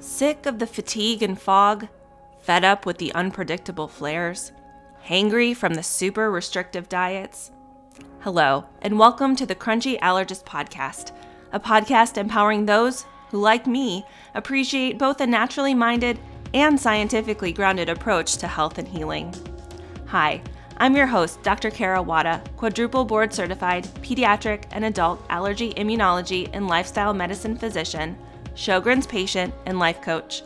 Sick of the fatigue and fog? Fed up with the unpredictable flares? Hangry from the super restrictive diets? Hello, and welcome to the Crunchy Allergist Podcast, a podcast empowering those who, like me, appreciate both a naturally minded and scientifically grounded approach to health and healing. Hi, I'm your host, Dr. Kara Wada, quadruple board certified pediatric and adult allergy, immunology, and lifestyle medicine physician, Sjogren's patient, and life coach.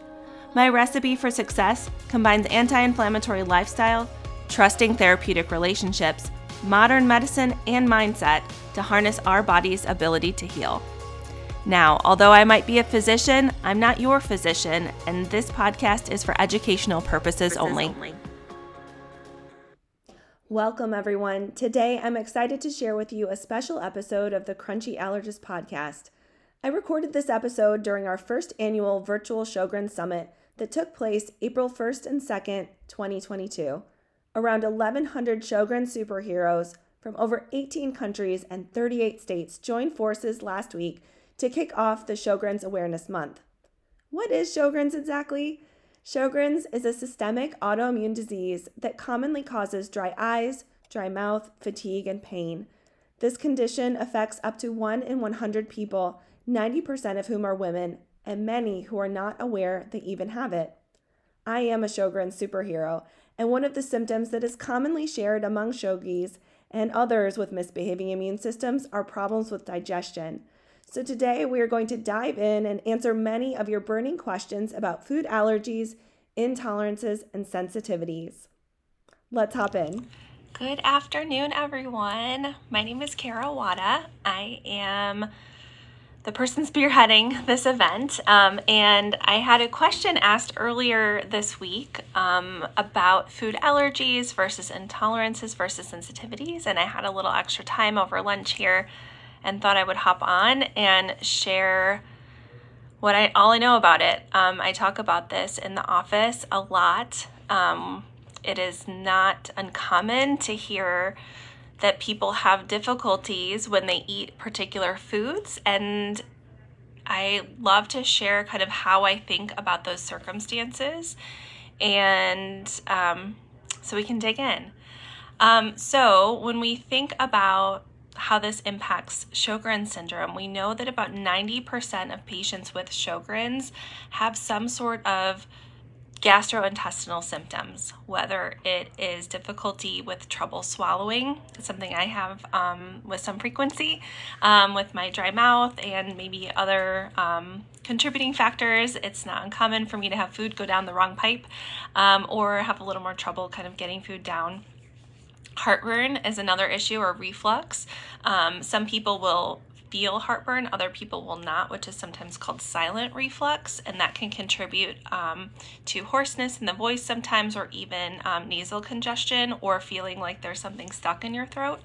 My recipe for success combines anti-inflammatory lifestyle, trusting therapeutic relationships, modern medicine, and mindset to harness our body's ability to heal. Now, although I might be a physician, I'm not your physician, and this podcast is for educational purposes only. Welcome, everyone. Today, I'm excited to share with you a special episode of the Crunchy Allergist Podcast. I recorded this episode during our first annual virtual Sjogren's Summit that took place April 1st and 2nd, 2022. Around 1,100 Sjogren's superheroes from over 18 countries and 38 states joined forces last week to kick off the Sjogren's Awareness Month. What is Sjogren's exactly? Sjogren's is a systemic autoimmune disease that commonly causes dry eyes, dry mouth, fatigue, and pain. This condition affects up to 1 in 100 people, 90% of whom are women, and many who are not aware they even have it. I am a Sjogren's superhero, and one of the symptoms that is commonly shared among Sjogis and others with misbehaving immune systems are problems with digestion. So today we are going to dive in and answer many of your burning questions about food allergies, intolerances, and sensitivities. Let's hop in. Good afternoon, everyone. My name is Kara Wada. I am the person spearheading this event, and I had a question asked earlier this week about food allergies versus intolerances versus sensitivities, and I had a little extra time over lunch here and thought I would hop on and share all I know about it. I talk about this in the office a lot. It is not uncommon to hear that people have difficulties when they eat particular foods, and I love to share kind of how I think about those circumstances, and so we can dig in. So when we think about how this impacts Sjogren's syndrome, we know that about 90% of patients with Sjogren's have some sort of gastrointestinal symptoms, whether it is difficulty with trouble swallowing, something I have with some frequency, with my dry mouth and maybe other contributing factors. It's not uncommon for me to have food go down the wrong pipe, or have a little more trouble kind of getting food down. Heartburn is another issue, or reflux. Some people will feel heartburn, other people will not, which is sometimes called silent reflux, and that can contribute to hoarseness in the voice sometimes, or even nasal congestion, or feeling like there's something stuck in your throat.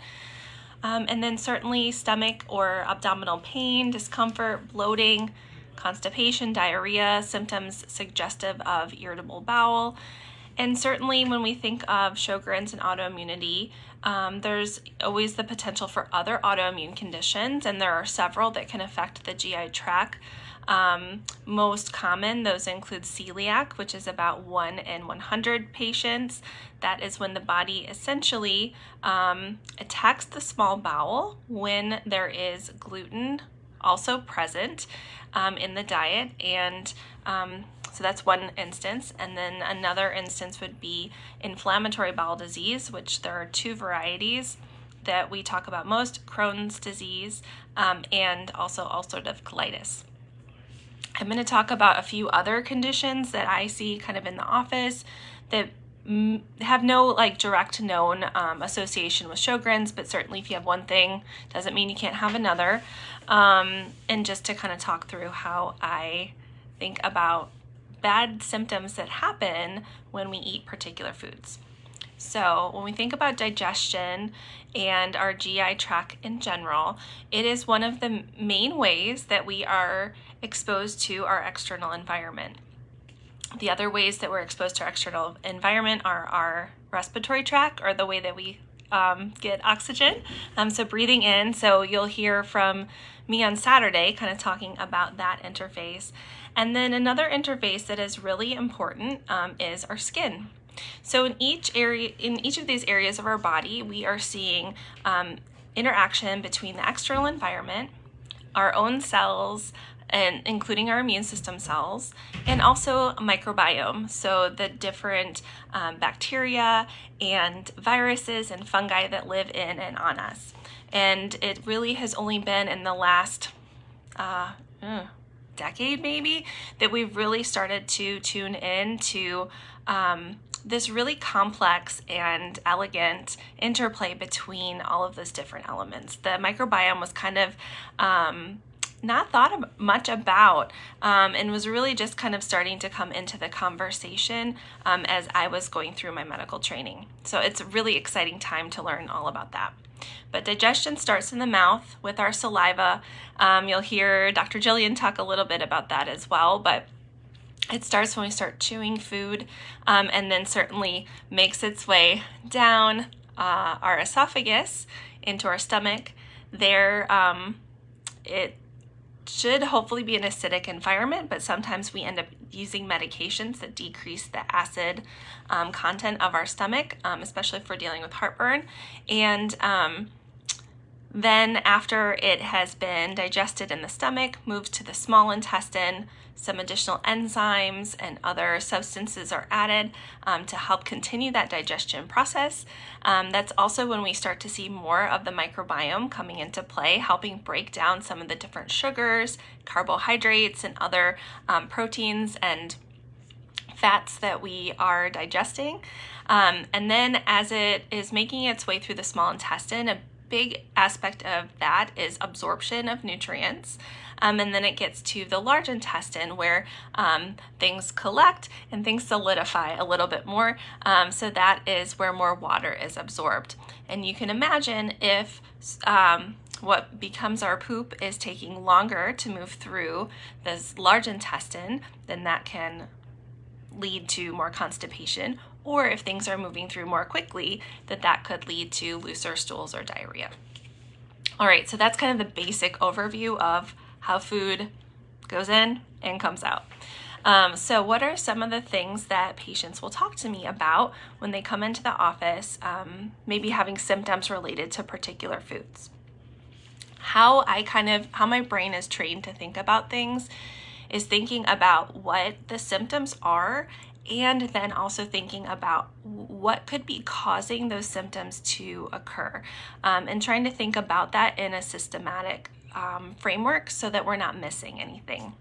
And then certainly stomach or abdominal pain, discomfort, bloating, constipation, diarrhea, symptoms suggestive of irritable bowel. And certainly when we think of Sjogren's and autoimmunity, there's always the potential for other autoimmune conditions, and there are several that can affect the GI tract. Most common, those include celiac, which is about 1 in 100 patients. That is when the body essentially attacks the small bowel when there is gluten also present in the diet, and so that's one instance. And then another instance would be inflammatory bowel disease, which there are two varieties that we talk about most: Crohn's disease and also ulcerative colitis. I'm going to talk about a few other conditions that I see kind of in the office that have no direct known association with Sjogren's, but certainly if you have one thing, doesn't mean you can't have another. And just to kind of talk through how I think about bad symptoms that happen when we eat particular foods. So when we think about digestion and our GI tract in general, it is one of the main ways that we are exposed to our external environment. The other ways that we're exposed to our external environment are our respiratory tract, or the way that we get oxygen, so breathing in. So you'll hear from me on Saturday kind of talking about that interface. And then another interface that is really important is our skin. So in each area, in each of these areas of our body, we are seeing interaction between the external environment, our own cells, and including our immune system cells, and also microbiome, so the different bacteria and viruses and fungi that live in and on us. And it really has only been in the last decade maybe that we've really started to tune in to this really complex and elegant interplay between all of those different elements. The microbiome was kind of not thought much about and was really just kind of starting to come into the conversation as I was going through my medical training. So it's a really exciting time to learn all about that. But digestion starts in the mouth with our saliva. You'll hear Dr. Jillian talk a little bit about that as well, but it starts when we start chewing food and then certainly makes its way down our esophagus into our stomach. There, it should hopefully be an acidic environment, but sometimes we end up using medications that decrease the acid content of our stomach, especially if we're dealing with heartburn. And then after it has been digested in the stomach, moves to the small intestine, some additional enzymes and other substances are added to help continue that digestion process. That's also when we start to see more of the microbiome coming into play, helping break down some of the different sugars, carbohydrates, and other proteins and fats that we are digesting. And then as it is making its way through the small intestine, a big aspect of that is absorption of nutrients. And then it gets to the large intestine where things collect and things solidify a little bit more. So that is where more water is absorbed. And you can imagine if what becomes our poop is taking longer to move through this large intestine, then that can lead to more constipation, or if things are moving through more quickly, that could lead to looser stools or diarrhea. All right, so that's kind of the basic overview of how food goes in and comes out. So what are some of the things that patients will talk to me about when they come into the office, maybe having symptoms related to particular foods? How my brain is trained to think about things is thinking about what the symptoms are, and then also thinking about what could be causing those symptoms to occur, and trying to think about that in a systematic framework so that we're not missing anything.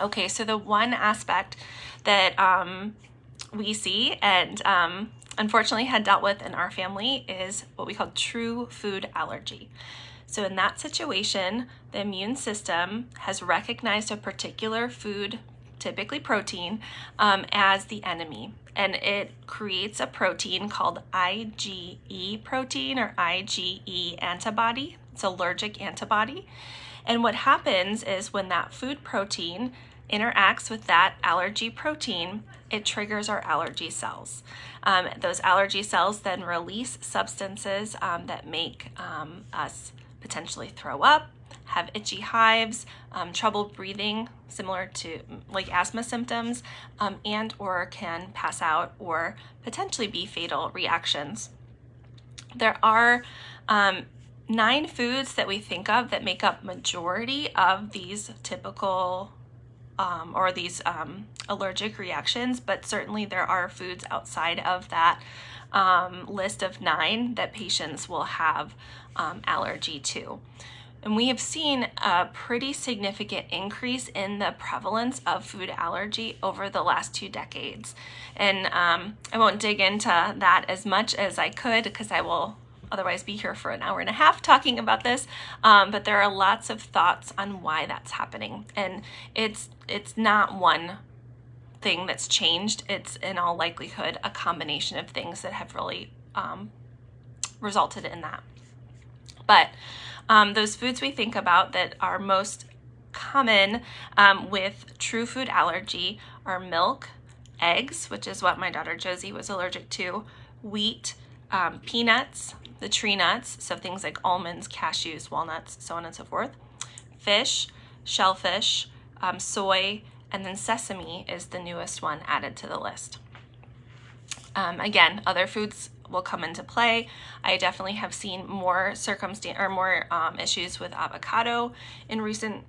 Okay, so the one aspect that we see and unfortunately had dealt with in our family is what we call true food allergy. So in that situation, the immune system has recognized a particular food, typically protein, as the enemy. And it creates a protein called IgE protein or IgE antibody. It's allergic antibody. And what happens is when that food protein interacts with that allergy protein, it triggers our allergy cells. Those allergy cells then release substances that make us potentially throw up, have itchy hives, trouble breathing, similar to like asthma symptoms, and or can pass out or potentially be fatal reactions. There are 9 foods that we think of that make up majority of these typical or these allergic reactions, but certainly there are foods outside of that list of 9 that patients will have allergy to. And we have seen a pretty significant increase in the prevalence of food allergy over the last 2 decades. And I won't dig into that as much as I could because I will otherwise be here for an hour and a half talking about this, but there are lots of thoughts on why that's happening. And it's not one thing that's changed. It's in all likelihood a combination of things that have really resulted in that. But those foods we think about that are most common with true food allergy are milk, eggs, which is what my daughter Josie was allergic to, wheat, peanuts, the tree nuts, so things like almonds, cashews, walnuts, so on and so forth, fish, shellfish, soy, and then sesame is the newest one added to the list. Again, other foods will come into play. I definitely have seen more issues with avocado in recent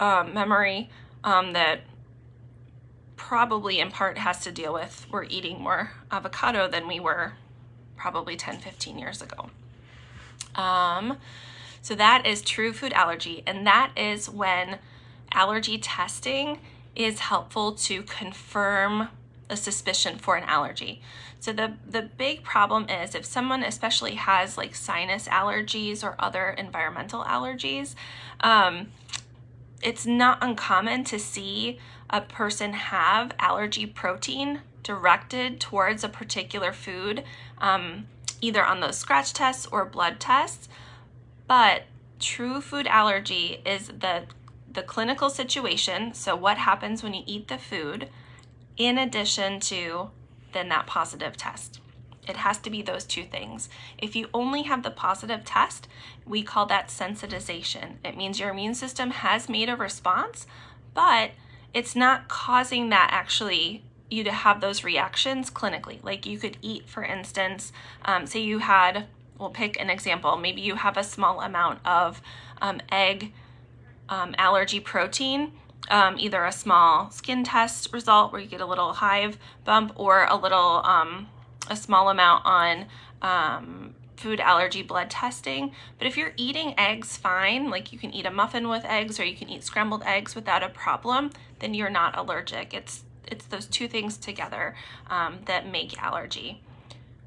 memory that probably in part has to deal with we're eating more avocado than we were probably 10-15 years ago. So that is true food allergy, and that is when allergy testing is helpful to confirm a suspicion for an allergy. So the big problem is if someone especially has like sinus allergies or other environmental allergies, it's not uncommon to see a person have allergy protein directed towards a particular food, either on those scratch tests or blood tests. But true food allergy is the clinical situation, so what happens when you eat the food, in addition to then that positive test. It has to be those two things. If you only have the positive test, we call that sensitization. It means your immune system has made a response, but it's not causing that actually you to have those reactions clinically. Like you could eat, for instance, say you had, we'll pick an example, maybe you have a small amount of egg allergy protein, either a small skin test result where you get a little hive bump or a little, a small amount on food allergy blood testing. But if you're eating eggs fine, like you can eat a muffin with eggs or you can eat scrambled eggs without a problem, then you're not allergic. It's those two things together that make allergy.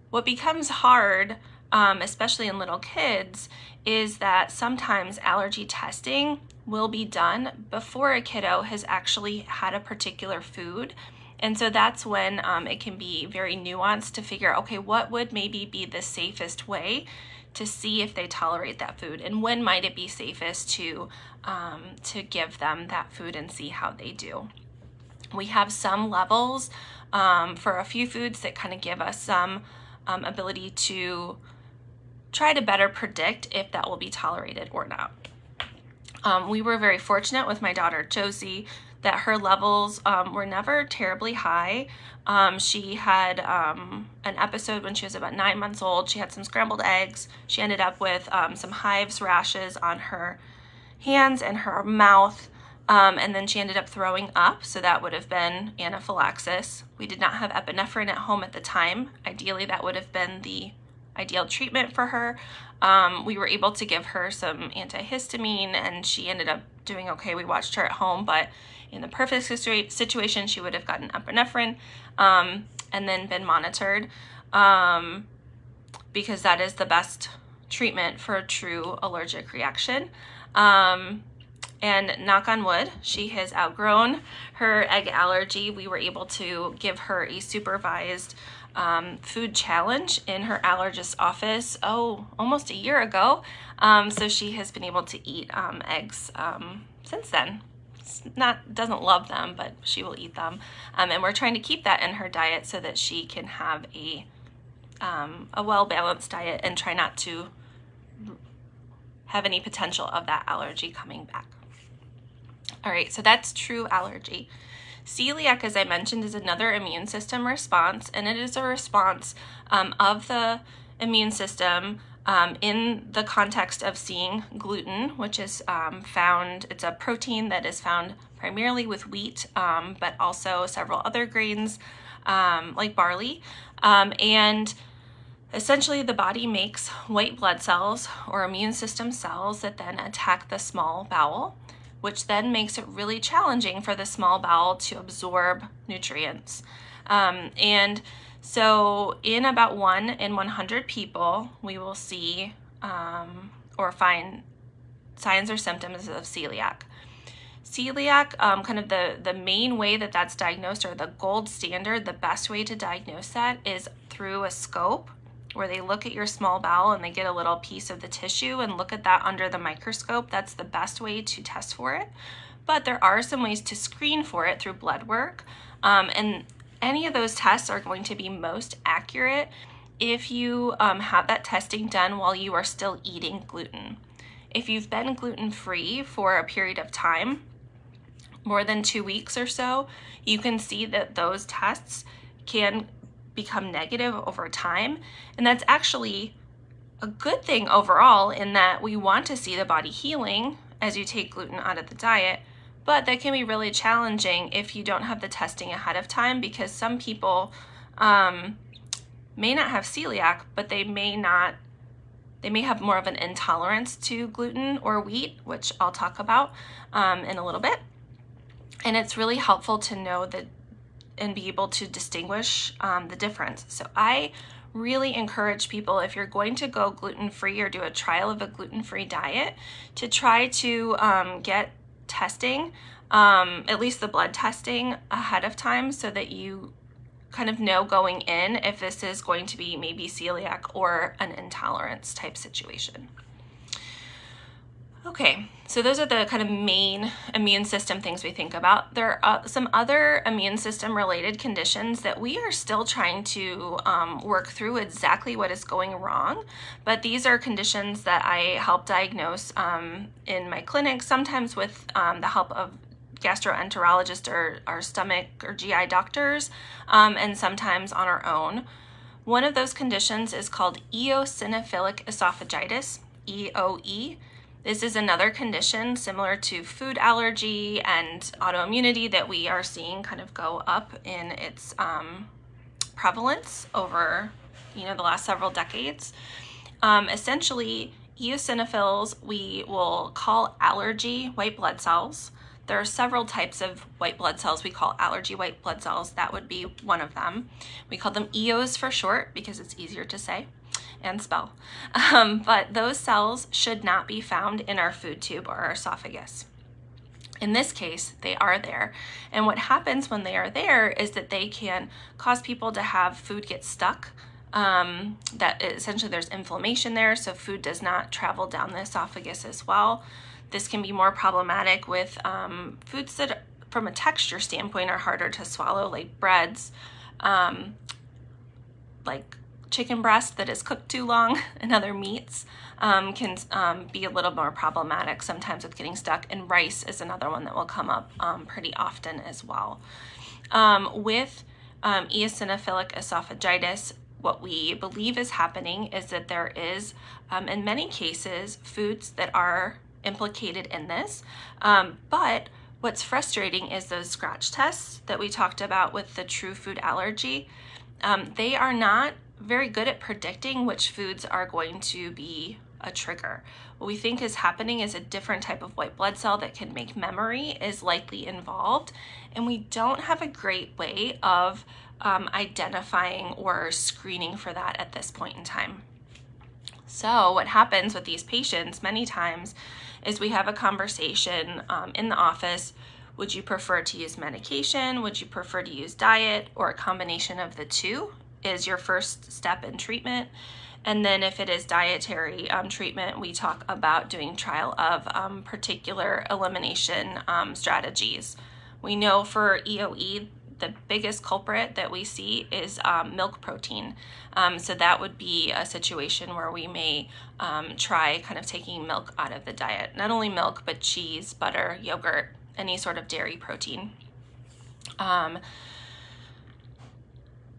What becomes hard, especially in little kids, is that sometimes allergy testing will be done before a kiddo has actually had a particular food. And so that's when it can be very nuanced to figure, okay, what would maybe be the safest way to see if they tolerate that food? And when might it be safest to give them that food and see how they do? We have some levels for a few foods that kind of give us some ability to try to better predict if that will be tolerated or not. We were very fortunate with my daughter Josie that her levels were never terribly high. She had an episode when she was about 9 months old. She had some scrambled eggs. She ended up with some hives, rashes on her hands and her mouth, and then she ended up throwing up, so that would have been anaphylaxis. We did not have epinephrine at home at the time. Ideally, that would have been the ideal treatment for her. We were able to give her some antihistamine and she ended up doing okay. We watched her at home, but in the perfect situation, she would have gotten epinephrine and then been monitored because that is the best treatment for a true allergic reaction. And knock on wood, she has outgrown her egg allergy. We were able to give her a supervised food challenge in her allergist office, almost a year ago. So she has been able to eat eggs since then. Doesn't love them, but she will eat them. And we're trying to keep that in her diet so that she can have a well-balanced diet and try not to have any potential of that allergy coming back. All right, so that's true allergy. Celiac, as I mentioned, is another immune system response, and it is a response of the immune system in the context of seeing gluten, which is found, it's a protein that is found primarily with wheat, but also several other grains like barley. And essentially the body makes white blood cells or immune system cells that then attack the small bowel, which then makes it really challenging for the small bowel to absorb nutrients. And so in about 1 in 100 people, we will see or find signs or symptoms of celiac. Celiac, kind of the main way that that's diagnosed, or the gold standard, the best way to diagnose that is through a scope, where they look at your small bowel and they get a little piece of the tissue and look at that under the microscope. That's the best way to test for it. But there are some ways to screen for it through blood work. And any of those tests are going to be most accurate if you have that testing done while you are still eating gluten. If you've been gluten-free for a period of time, more than 2 weeks or so, you can see that those tests can become negative over time. And that's actually a good thing overall, in that we want to see the body healing as you take gluten out of the diet, but that can be really challenging if you don't have the testing ahead of time, because some people may not have celiac, but they may have more of an intolerance to gluten or wheat, which I'll talk about in a little bit. And it's really helpful to know that and be able to distinguish the difference. So I really encourage people, if you're going to go gluten-free or do a trial of a gluten-free diet, to try to get testing, at least the blood testing ahead of time, so that you kind of know going in if this is going to be maybe celiac or an intolerance type situation. Okay, so those are the kind of main immune system things we think about. There are some other immune system related conditions that we are still trying to work through exactly what is going wrong, but these are conditions that I help diagnose in my clinic, sometimes with the help of gastroenterologists or our stomach or GI doctors, and sometimes on our own. One of those conditions is called eosinophilic esophagitis, EOE. This is another condition similar to food allergy and autoimmunity that we are seeing kind of go up in its prevalence over, the last several decades. Essentially, eosinophils we will call allergy white blood cells. There are several types of white blood cells we call allergy white blood cells. That would be one of them. We call them EOs for short because it's easier to say and spell. But those cells should not be found in our food tube or our esophagus. In this case, they are there. And what happens when they are there is that they can cause people to have food get stuck. That essentially there's inflammation there, so food does not travel down the esophagus as well. This can be more problematic with foods that, from a texture standpoint, are harder to swallow, like breads, like chicken breast that is cooked too long, and other meats can be a little more problematic sometimes with getting stuck, and rice is another one that will come up pretty often as well. With eosinophilic esophagitis, what we believe is happening is that there is, in many cases, foods that are implicated in this, but what's frustrating is those scratch tests that we talked about with the true food allergy. They are not very good at predicting which foods are going to be a trigger. What we think is happening is a different type of white blood cell that can make memory is likely involved, and we don't have a great way of identifying or screening for that at this point in time. So what happens with these patients many times is we have a conversation in the office. Would you prefer to use medication? Would you prefer to use diet? Or a combination of the two is your first step in treatment. And then if it is dietary treatment, we talk about doing trial of particular elimination strategies. We know for EOE, the biggest culprit that we see is milk protein. So that would be a situation where we may try kind of taking milk out of the diet. Not only milk, but cheese, butter, yogurt, any sort of dairy protein.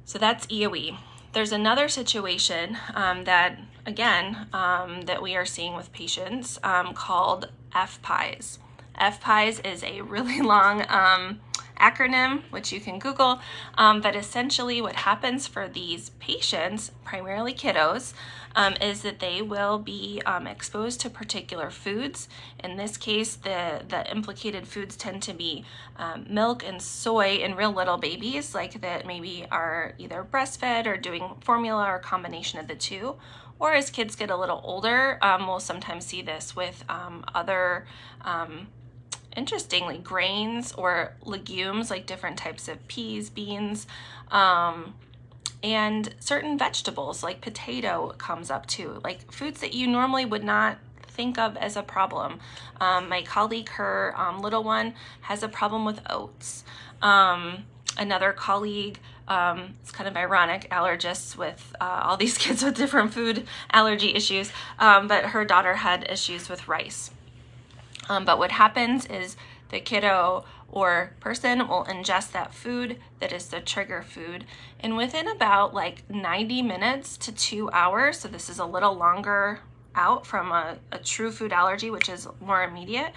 So that's EOE. There's another situation that, again, that we are seeing with patients called FPIES. FPIES is a really long acronym, which you can Google, but essentially what happens for these patients, primarily kiddos, is that they will be exposed to particular foods. In this case, the implicated foods tend to be milk and soy in real little babies, like that maybe are either breastfed or doing formula or a combination of the two. Or as kids get a little older, we'll sometimes see this with other interestingly, grains or legumes, like different types of peas, beans, and certain vegetables like potato comes up too, like foods that you normally would not think of as a problem. My colleague, her little one, has a problem with oats. Another colleague It's kind of ironic, allergists with all these kids with different food allergy issues, but her daughter had issues with rice. But what happens is the kiddo or person will ingest that food that is the trigger food, and within about like 90 minutes to 2 hours, so this is a little longer out from a true food allergy, which is more immediate,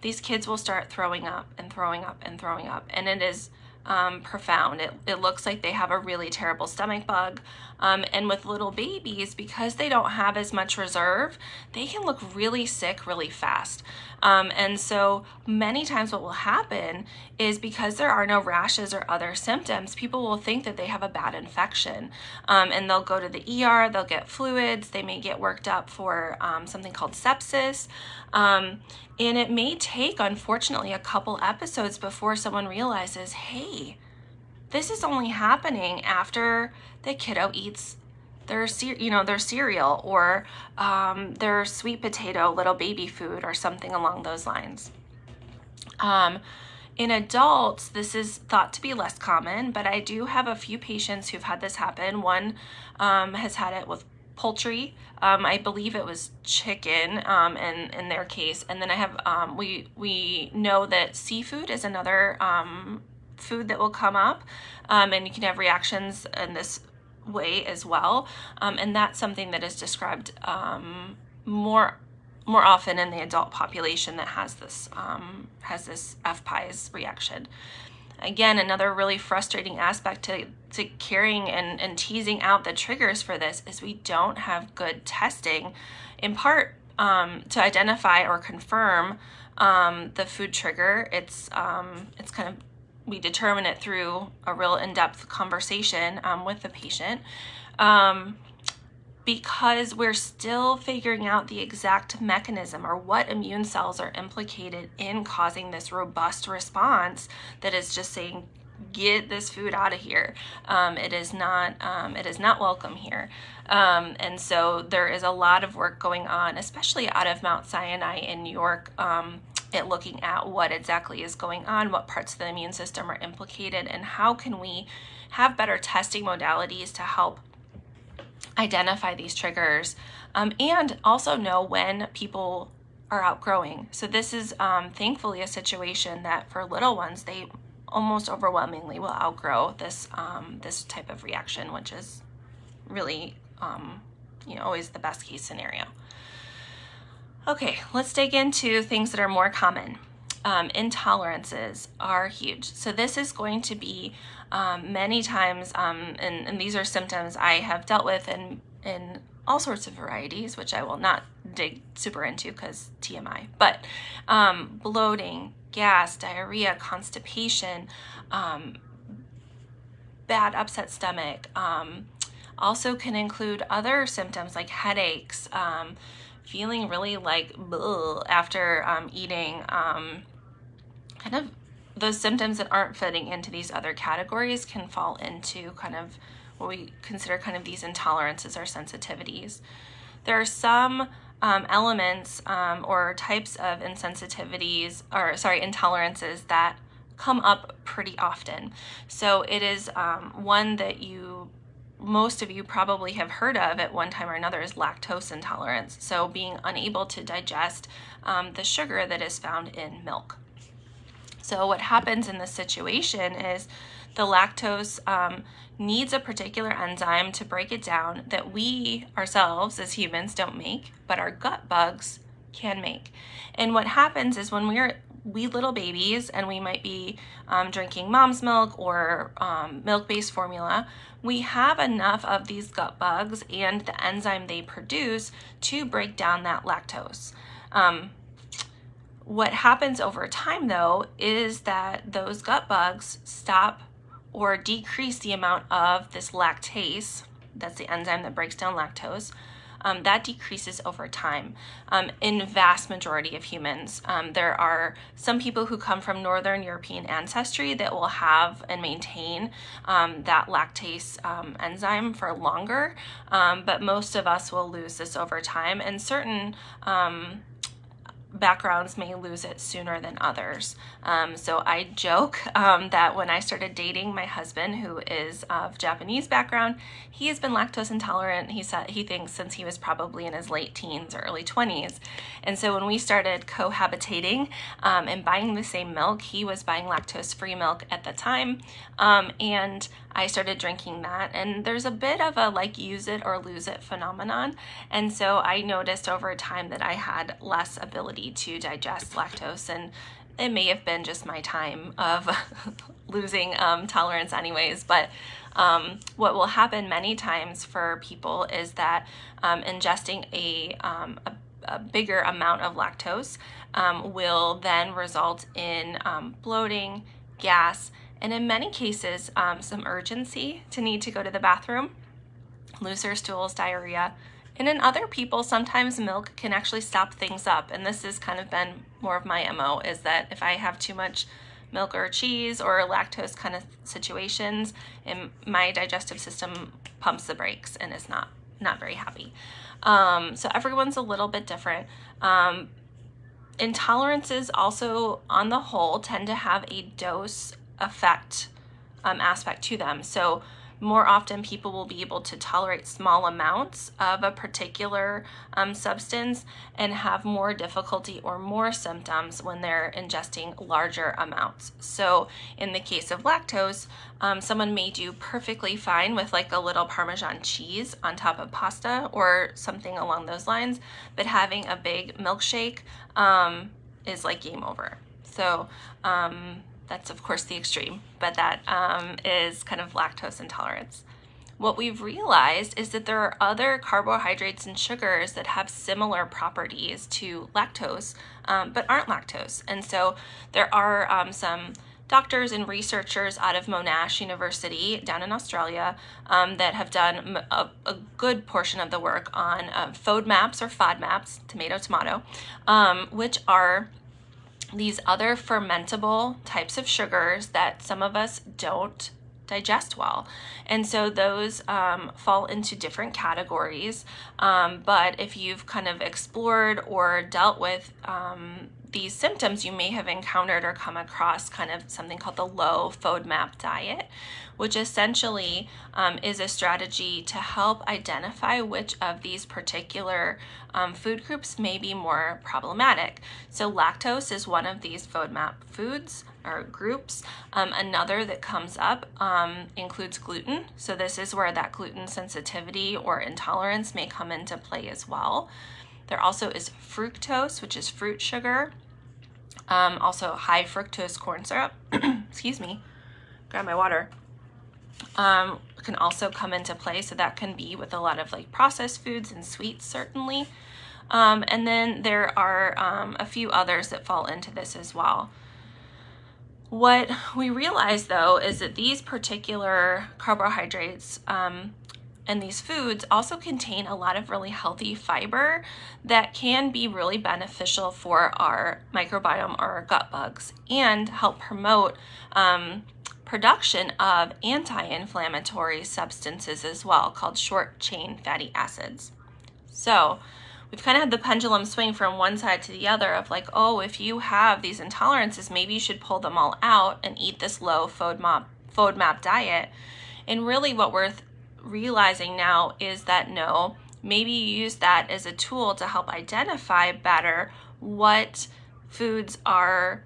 these kids will start throwing up and throwing up and throwing up, and it is profound. It looks like they have a really terrible stomach bug, and with little babies, because they don't have as much reserve, they can look really sick really fast. And so many times what will happen is, because there are no rashes or other symptoms, people will think that they have a bad infection, and they'll go to the ER, they'll get fluids, they may get worked up for something called sepsis, and it may take, unfortunately, a couple episodes before someone realizes, hey, this is only happening after the kiddo eats their cereal or their sweet potato little baby food or something along those lines. In adults, this is thought to be less common, but I do have a few patients who've had this happen. One has had it with poultry. I believe it was chicken in their case. And then I have, we know that seafood is another food that will come up, and you can have reactions in this way as well. And that's something that is described more often in the adult population that has this FPIES reaction. Again, another really frustrating aspect to carrying and teasing out the triggers for this is we don't have good testing, in part to identify or confirm the food trigger. It's kind of, we determine it through a real in-depth conversation with the patient, because we're still figuring out the exact mechanism or what immune cells are implicated in causing this robust response that is just saying, get this food out of here. It is not welcome here. And so there is a lot of work going on, especially out of Mount Sinai in New York, at looking at what exactly is going on, what parts of the immune system are implicated, and how can we have better testing modalities to help identify these triggers, and also know when people are outgrowing. So this is thankfully a situation that for little ones, they almost overwhelmingly will outgrow this this type of reaction, which is really always the best case scenario. Okay, let's dig into things that are more common. Intolerances are huge. So this is going to be many times, and these are symptoms I have dealt with in all sorts of varieties, which I will not dig super into because TMI, but bloating, gas, diarrhea, constipation, bad upset stomach, also can include other symptoms like headaches, feeling really like bleh after eating, kind of those symptoms that aren't fitting into these other categories can fall into kind of what we consider kind of these intolerances or sensitivities. There are some elements or types of insensitivities, or sorry, intolerances that come up pretty often. So it is one that most of you probably have heard of at one time or another is lactose intolerance. So being unable to digest the sugar that is found in milk. So what happens in this situation is the lactose needs a particular enzyme to break it down that we ourselves as humans don't make, but our gut bugs can make. And what happens is when we little babies, and we might be drinking mom's milk or milk-based formula, we have enough of these gut bugs and the enzyme they produce to break down that lactose. What happens over time, though, is that those gut bugs stop or decrease the amount of this lactase, that's the enzyme that breaks down lactose. That decreases over time in vast majority of humans. There are some people who come from Northern European ancestry that will have and maintain that lactase enzyme for longer, but most of us will lose this over time, and certain backgrounds may lose it sooner than others. So I joke that when I started dating my husband, who is of Japanese background, he has been lactose intolerant, he said, he thinks, since he was probably in his late teens or early 20s. And so when we started cohabitating and buying the same milk, he was buying lactose-free milk at the time, and I started drinking that. And there's a bit of a like use it or lose it phenomenon. And so I noticed over time that I had less ability to digest lactose, and it may have been just my time of losing tolerance anyways. But what will happen many times for people is that ingesting a bigger amount of lactose will then result in bloating, gas, and in many cases some urgency to need to go to the bathroom, looser stools, diarrhea. And in other people, sometimes milk can actually stop things up. And this has kind of been more of my MO, is that if I have too much milk or cheese or lactose kind of situations, and my digestive system pumps the brakes and is not very happy. So everyone's a little bit different. Intolerances also on the whole tend to have a dose effect aspect to them. So more often people will be able to tolerate small amounts of a particular substance and have more difficulty or more symptoms when they're ingesting larger amounts. So in the case of lactose, someone may do perfectly fine with like a little Parmesan cheese on top of pasta or something along those lines, but having a big milkshake is like game over. So that's of course the extreme, but that is kind of lactose intolerance. What we've realized is that there are other carbohydrates and sugars that have similar properties to lactose, but aren't lactose. And so there are some doctors and researchers out of Monash University down in Australia that have done a good portion of the work on FODMAPs or FODMAPs, tomato, tomato, which are these other fermentable types of sugars that some of us don't digest well. And so those fall into different categories. But if you've kind of explored or dealt with these symptoms, you may have encountered or come across kind of something called the low FODMAP diet, which essentially is a strategy to help identify which of these particular food groups may be more problematic. So lactose is one of these FODMAP foods or groups. Another that comes up includes gluten. So this is where that gluten sensitivity or intolerance may come into play as well. There also is fructose, which is fruit sugar, also high fructose corn syrup, excuse me, grab my water, can also come into play. So that can be with a lot of like processed foods and sweets, certainly. And then there are a few others that fall into this as well. What we realize though is that these particular carbohydrates and these foods also contain a lot of really healthy fiber that can be really beneficial for our microbiome or our gut bugs, and help promote production of anti-inflammatory substances as well, called short-chain fatty acids. So we've kind of had the pendulum swing from one side to the other of like, oh, if you have these intolerances, maybe you should pull them all out and eat this low FODMAP diet. And really what we're realizing now is that no, maybe you use that as a tool to help identify better what foods are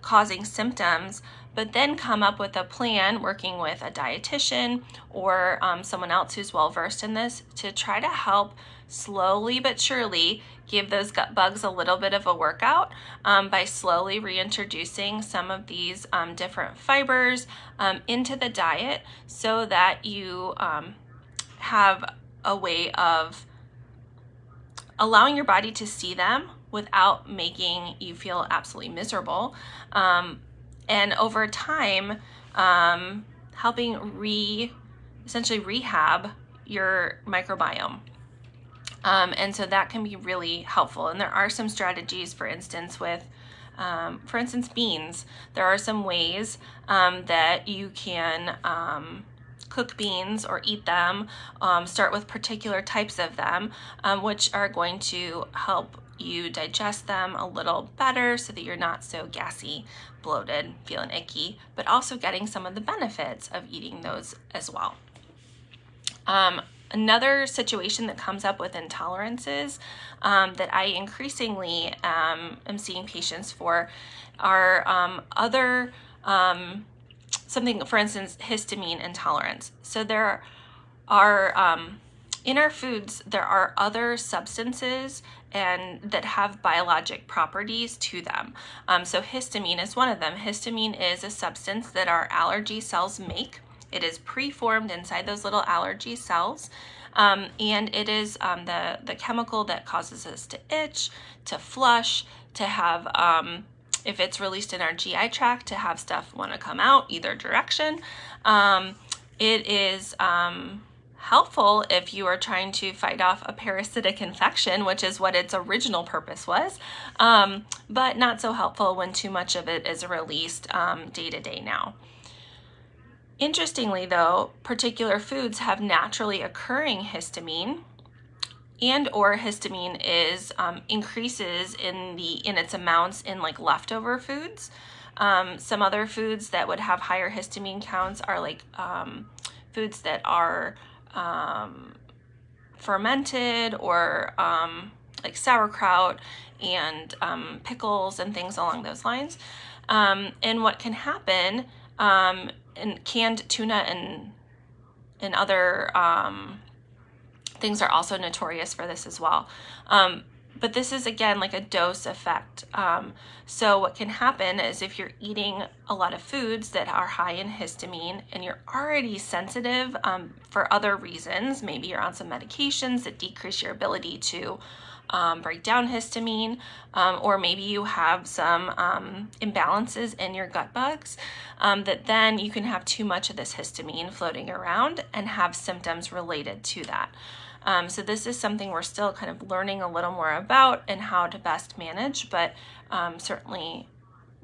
causing symptoms, but then come up with a plan working with a dietitian or someone else who's well versed in this to try to help slowly but surely give those gut bugs a little bit of a workout by slowly reintroducing some of these different fibers into the diet, so that you have a way of allowing your body to see them without making you feel absolutely miserable. And over time, helping essentially rehab your microbiome. And so that can be really helpful. And there are some strategies, for instance, with, beans. There are some ways that you can cook beans or eat them, start with particular types of them, which are going to help you digest them a little better so that you're not so gassy, bloated, feeling icky, but also getting some of the benefits of eating those as well. Another situation that comes up with intolerances that I increasingly am seeing patients for are something, for instance, histamine intolerance. So there are, in our foods, there are other substances and that have biologic properties to them. So histamine is one of them. Histamine is a substance that our allergy cells make. It is preformed inside those little allergy cells, and it is the chemical that causes us to itch, to flush, to have, if it's released in our GI tract, to have stuff want to come out either direction. It is helpful if you are trying to fight off a parasitic infection, which is what its original purpose was, but not so helpful when too much of it is released day to day now. Interestingly though, particular foods have naturally occurring histamine, and or histamine is increases in its amounts in like leftover foods. Some other foods that would have higher histamine counts are like foods that are fermented or like sauerkraut and pickles and things along those lines. And what can happen, and canned tuna and other things are also notorious for this as well. But this is, again, like a dose effect. So what can happen is if you're eating a lot of foods that are high in histamine and you're already sensitive for other reasons, maybe you're on some medications that decrease your ability to break down histamine, or maybe you have some imbalances in your gut bugs, that then you can have too much of this histamine floating around and have symptoms related to that. So this is something we're still kind of learning a little more about and how to best manage, but certainly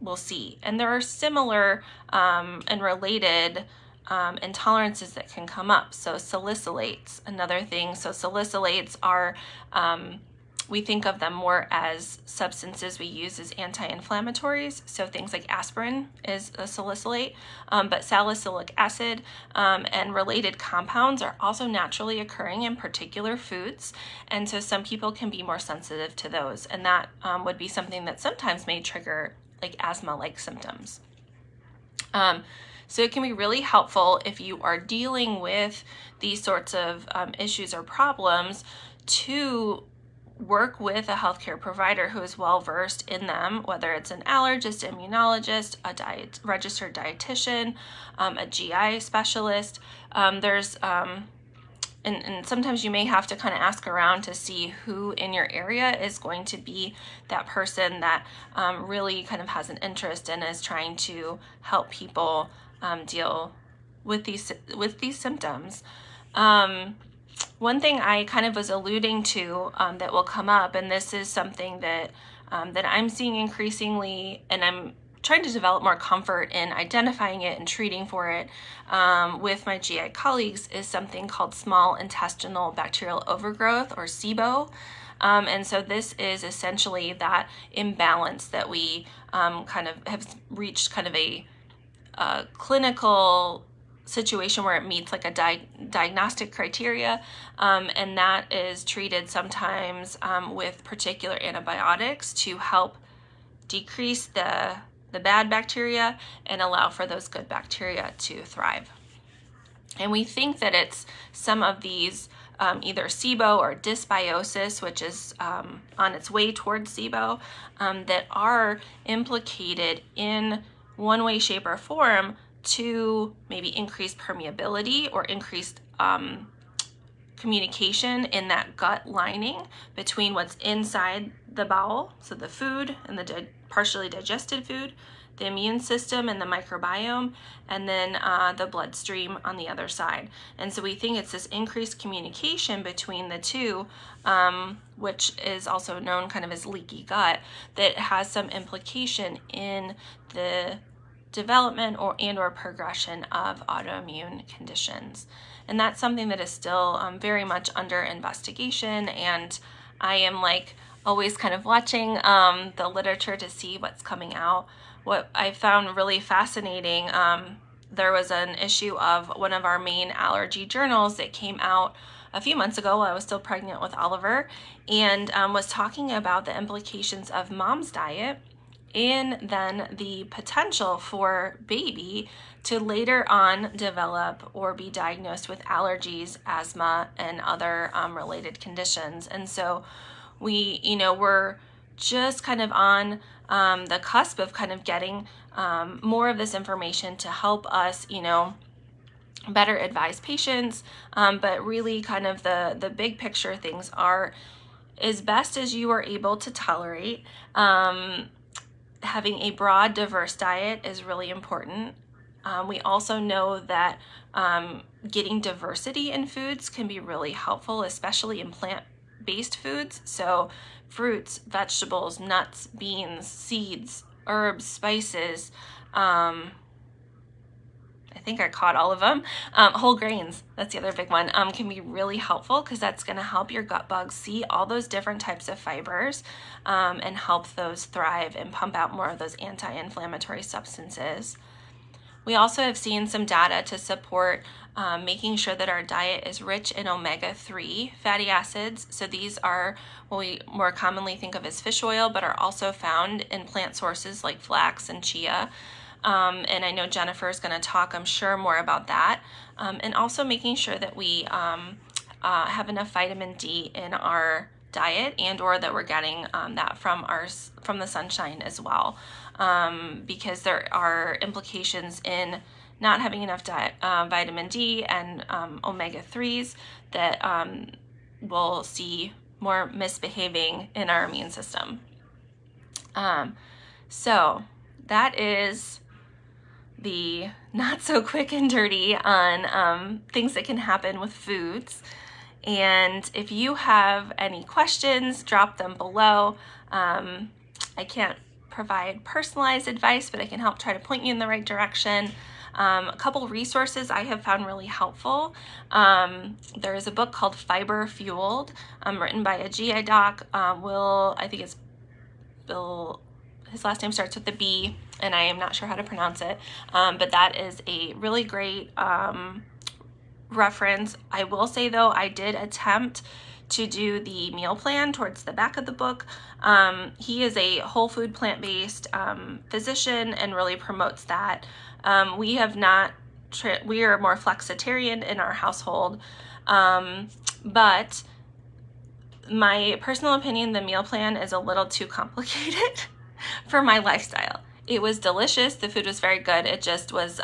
we'll see. And there are similar and related intolerances that can come up. So salicylates, another thing. So salicylates are, we think of them more as substances we use as anti-inflammatories. So things like aspirin is a salicylate, but salicylic acid and related compounds are also naturally occurring in particular foods. And so some people can be more sensitive to those. And that would be something that sometimes may trigger like asthma-like symptoms. So it can be really helpful if you are dealing with these sorts of issues or problems to work with a healthcare provider who is well versed in them, whether it's an allergist, immunologist, a registered dietitian, a GI specialist. And sometimes you may have to kind of ask around to see who in your area is going to be that person that really kind of has an interest and is trying to help people deal with these symptoms. One thing I kind of was alluding to that will come up, and this is something that that I'm seeing increasingly, and I'm trying to develop more comfort in identifying it and treating for it with my GI colleagues, is something called small intestinal bacterial overgrowth, or SIBO. And so this is essentially that imbalance that we kind of have reached kind of a clinical situation where it meets like a diagnostic criteria, and that is treated sometimes with particular antibiotics to help decrease the bad bacteria and allow for those good bacteria to thrive. And we think that it's some of these either SIBO or dysbiosis, which is on its way towards SIBO, that are implicated in one way, shape, or form to maybe increased permeability or increased communication in that gut lining between what's inside the bowel, so the food and the partially digested food, the immune system and the microbiome, and then the bloodstream on the other side. And so we think it's this increased communication between the two, which is also known kind of as leaky gut, that has some implication in the development and or progression of autoimmune conditions. And that's something that is still very much under investigation, and I am like always kind of watching the literature to see what's coming out. What I found really fascinating, there was an issue of one of our main allergy journals that came out a few months ago while I was still pregnant with Oliver, and was talking about the implications of mom's diet and then the potential for baby to later on develop or be diagnosed with allergies, asthma, and other related conditions. And so we, we're just kind of on the cusp of kind of getting more of this information to help us, better advise patients. But really kind of the big picture things are, as best as you are able to tolerate, having a broad, diverse diet is really important. We also know that getting diversity in foods can be really helpful, especially in plant-based foods. So fruits, vegetables, nuts, beans, seeds, herbs, spices, I think I caught all of them. Whole grains, that's the other big one, can be really helpful because that's going to help your gut bugs see all those different types of fibers and help those thrive and pump out more of those anti-inflammatory substances. We also have seen some data to support making sure that our diet is rich in omega-3 fatty acids. So these are what we more commonly think of as fish oil, but are also found in plant sources like flax and chia. And I know Jennifer is going to talk, I'm sure, more about that. And also making sure that we have enough vitamin D in our diet, and or that we're getting that from the sunshine as well, because there are implications in not having enough vitamin D and omega-3s that we'll see more misbehaving in our immune system. So that is the not so quick and dirty on things that can happen with foods. And if you have any questions, drop them below. I can't provide personalized advice, but I can help try to point you in the right direction. A couple resources I have found really helpful. There is a book called Fiber Fueled, written by a GI doc, I think it's Bill, his last name starts with a B, and I am not sure how to pronounce it, but that is a really great reference. I will say, though, I did attempt to do the meal plan towards the back of the book. He is a whole food plant-based physician and really promotes that. We have not, we are more flexitarian in our household, but my personal opinion, the meal plan is a little too complicated for my lifestyle. It was delicious, the food was very good, it just was,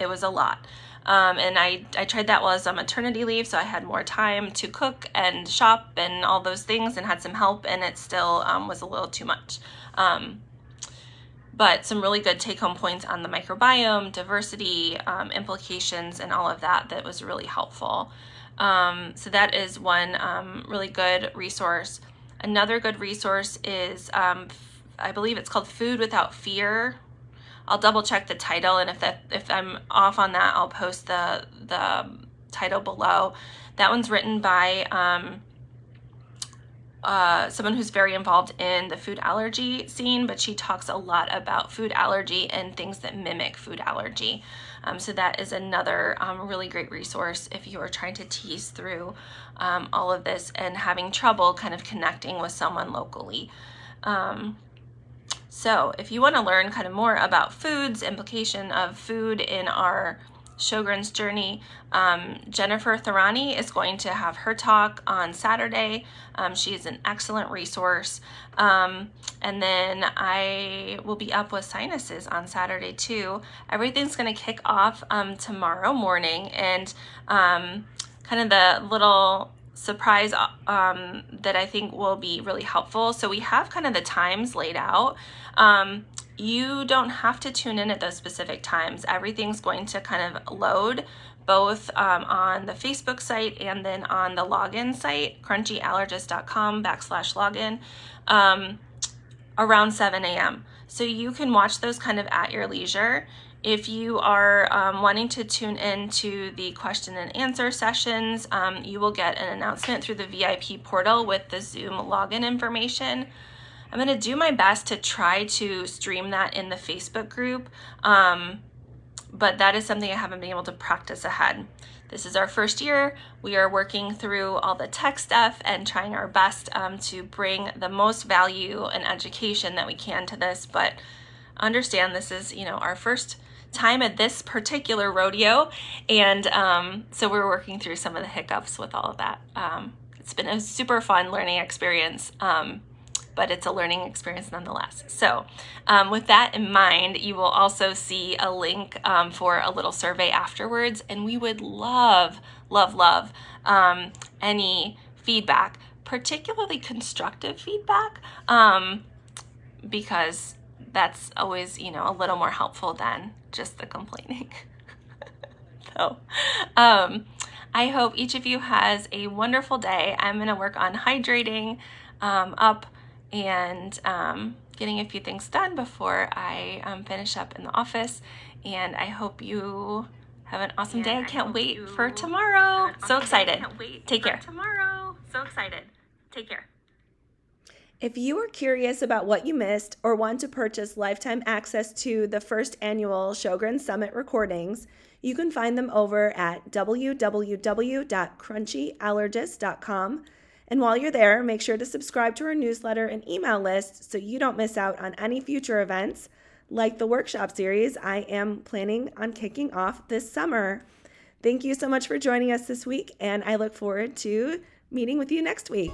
it was a lot. And I tried that while I was on maternity leave, so I had more time to cook and shop and all those things and had some help, and it still was a little too much. But some really good take-home points on the microbiome, diversity, implications, and all of that that was really helpful. So that is one really good resource. Another good resource is, I believe it's called Food Without Fear. I'll double check the title, and if I'm off on that, I'll post the title below. That one's written by someone who's very involved in the food allergy scene, but she talks a lot about food allergy and things that mimic food allergy. So that is another really great resource if you are trying to tease through all of this and having trouble kind of connecting with someone locally. So if you want to learn kind of more about foods, implication of food in our Sjogren's journey, Jennifer Tharani is going to have her talk on Saturday. She is an excellent resource. And then I will be up with sinuses on Saturday too. Everything's going to kick off tomorrow morning, and kind of the little surprise that I think will be really helpful. So we have kind of the times laid out. You don't have to tune in at those specific times. Everything's going to kind of load both on the Facebook site and then on the login site, crunchyallergist.com/login, around 7 a.m. So you can watch those kind of at your leisure. If you are wanting to tune in to the question and answer sessions, you will get an announcement through the VIP portal with the Zoom login information. I'm going to do my best to try to stream that in the Facebook group, but that is something I haven't been able to practice ahead. This is our first year. We are working through all the tech stuff and trying our best to bring the most value and education that we can to this, but understand this is, you know, our first time at this particular rodeo, and so we're working through some of the hiccups with all of that. It's been a super fun learning experience, but it's a learning experience nonetheless. So with that in mind, you will also see a link for a little survey afterwards, and we would love, love, love any feedback, particularly constructive feedback, because that's always, you know, a little more helpful than just the complaining. So, I hope each of you has a wonderful day. I'm gonna work on hydrating up and getting a few things done before I finish up in the office. And I hope you have an awesome day. I can't wait for tomorrow. So excited. Take care. Tomorrow. So excited. Take care. If you are curious about what you missed or want to purchase lifetime access to the first annual Sjogren's Summit recordings, you can find them over at www.crunchyallergist.com. And while you're there, make sure to subscribe to our newsletter and email list so you don't miss out on any future events, like the workshop series I am planning on kicking off this summer. Thank you so much for joining us this week, and I look forward to meeting with you next week.